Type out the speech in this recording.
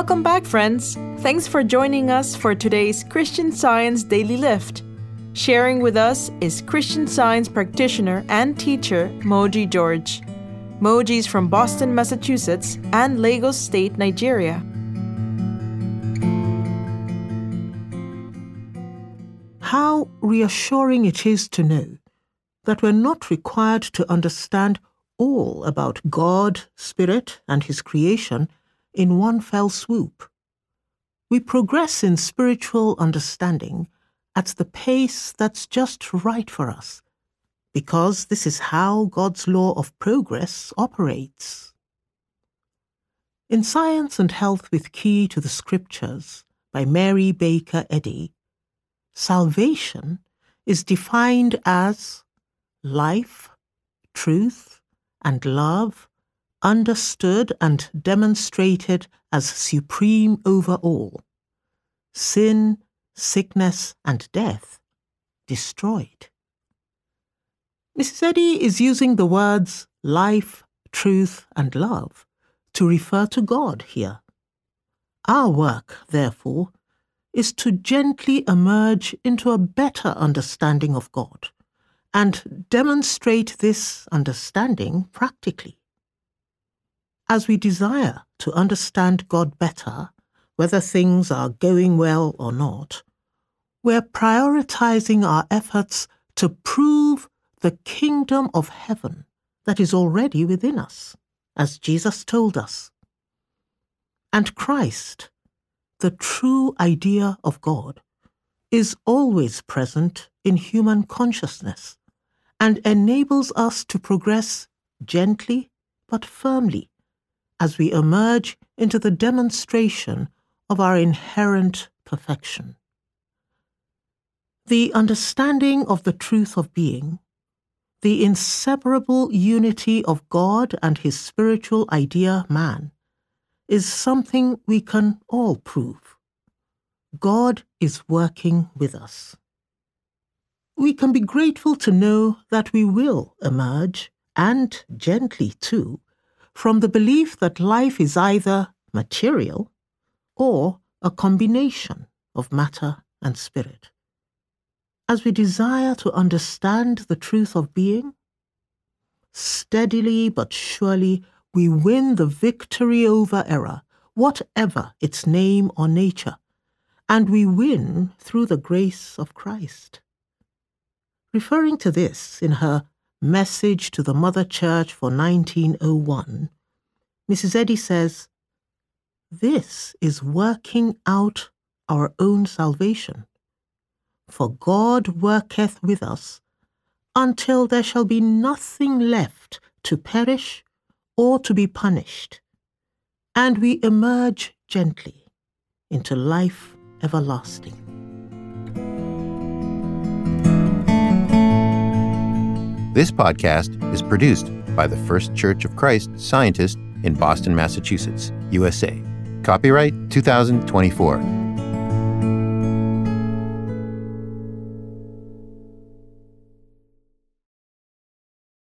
Welcome back, friends. Thanks for joining us for today's Christian Science Daily Lift. Sharing with us is Christian Science practitioner and teacher Moji George. Moji's from Boston, Massachusetts and Lagos State, Nigeria. How reassuring it is to know that we're not required to understand all about God, Spirit, and His creation in one fell swoop. We progress in spiritual understanding at the pace that's just right for us, because this is how God's law of progress operates. In Science and Health with Key to the Scriptures by Mary Baker Eddy, salvation is defined as life, truth, and love understood and demonstrated as supreme over all, sin, sickness, and death destroyed. Mrs. Eddy is using the words life, truth, and love to refer to God here. Our work, therefore, is to gently emerge into a better understanding of God and demonstrate this understanding practically. As we desire to understand God better, whether things are going well or not, we're prioritizing our efforts to prove the kingdom of heaven that is already within us, as Jesus told us. And Christ, the true idea of God, is always present in human consciousness and enables us to progress gently but firmly as we emerge into the demonstration of our inherent perfection. The understanding of the truth of being, the inseparable unity of God and His spiritual idea, man, is something we can all prove. God is working with us. We can be grateful to know that we will emerge, and gently too, from the belief that life is either material or a combination of matter and spirit. As we desire to understand the truth of being, steadily but surely we win the victory over error, whatever its name or nature, and we win through the grace of Christ. Referring to this in her Message to the Mother Church for 1901, Mrs. Eddy says, "This is working out our own salvation. For God worketh with us until there shall be nothing left to perish or to be punished, and we emerge gently into life everlasting." This podcast is produced by the First Church of Christ Scientist in Boston, Massachusetts, USA. Copyright 2024.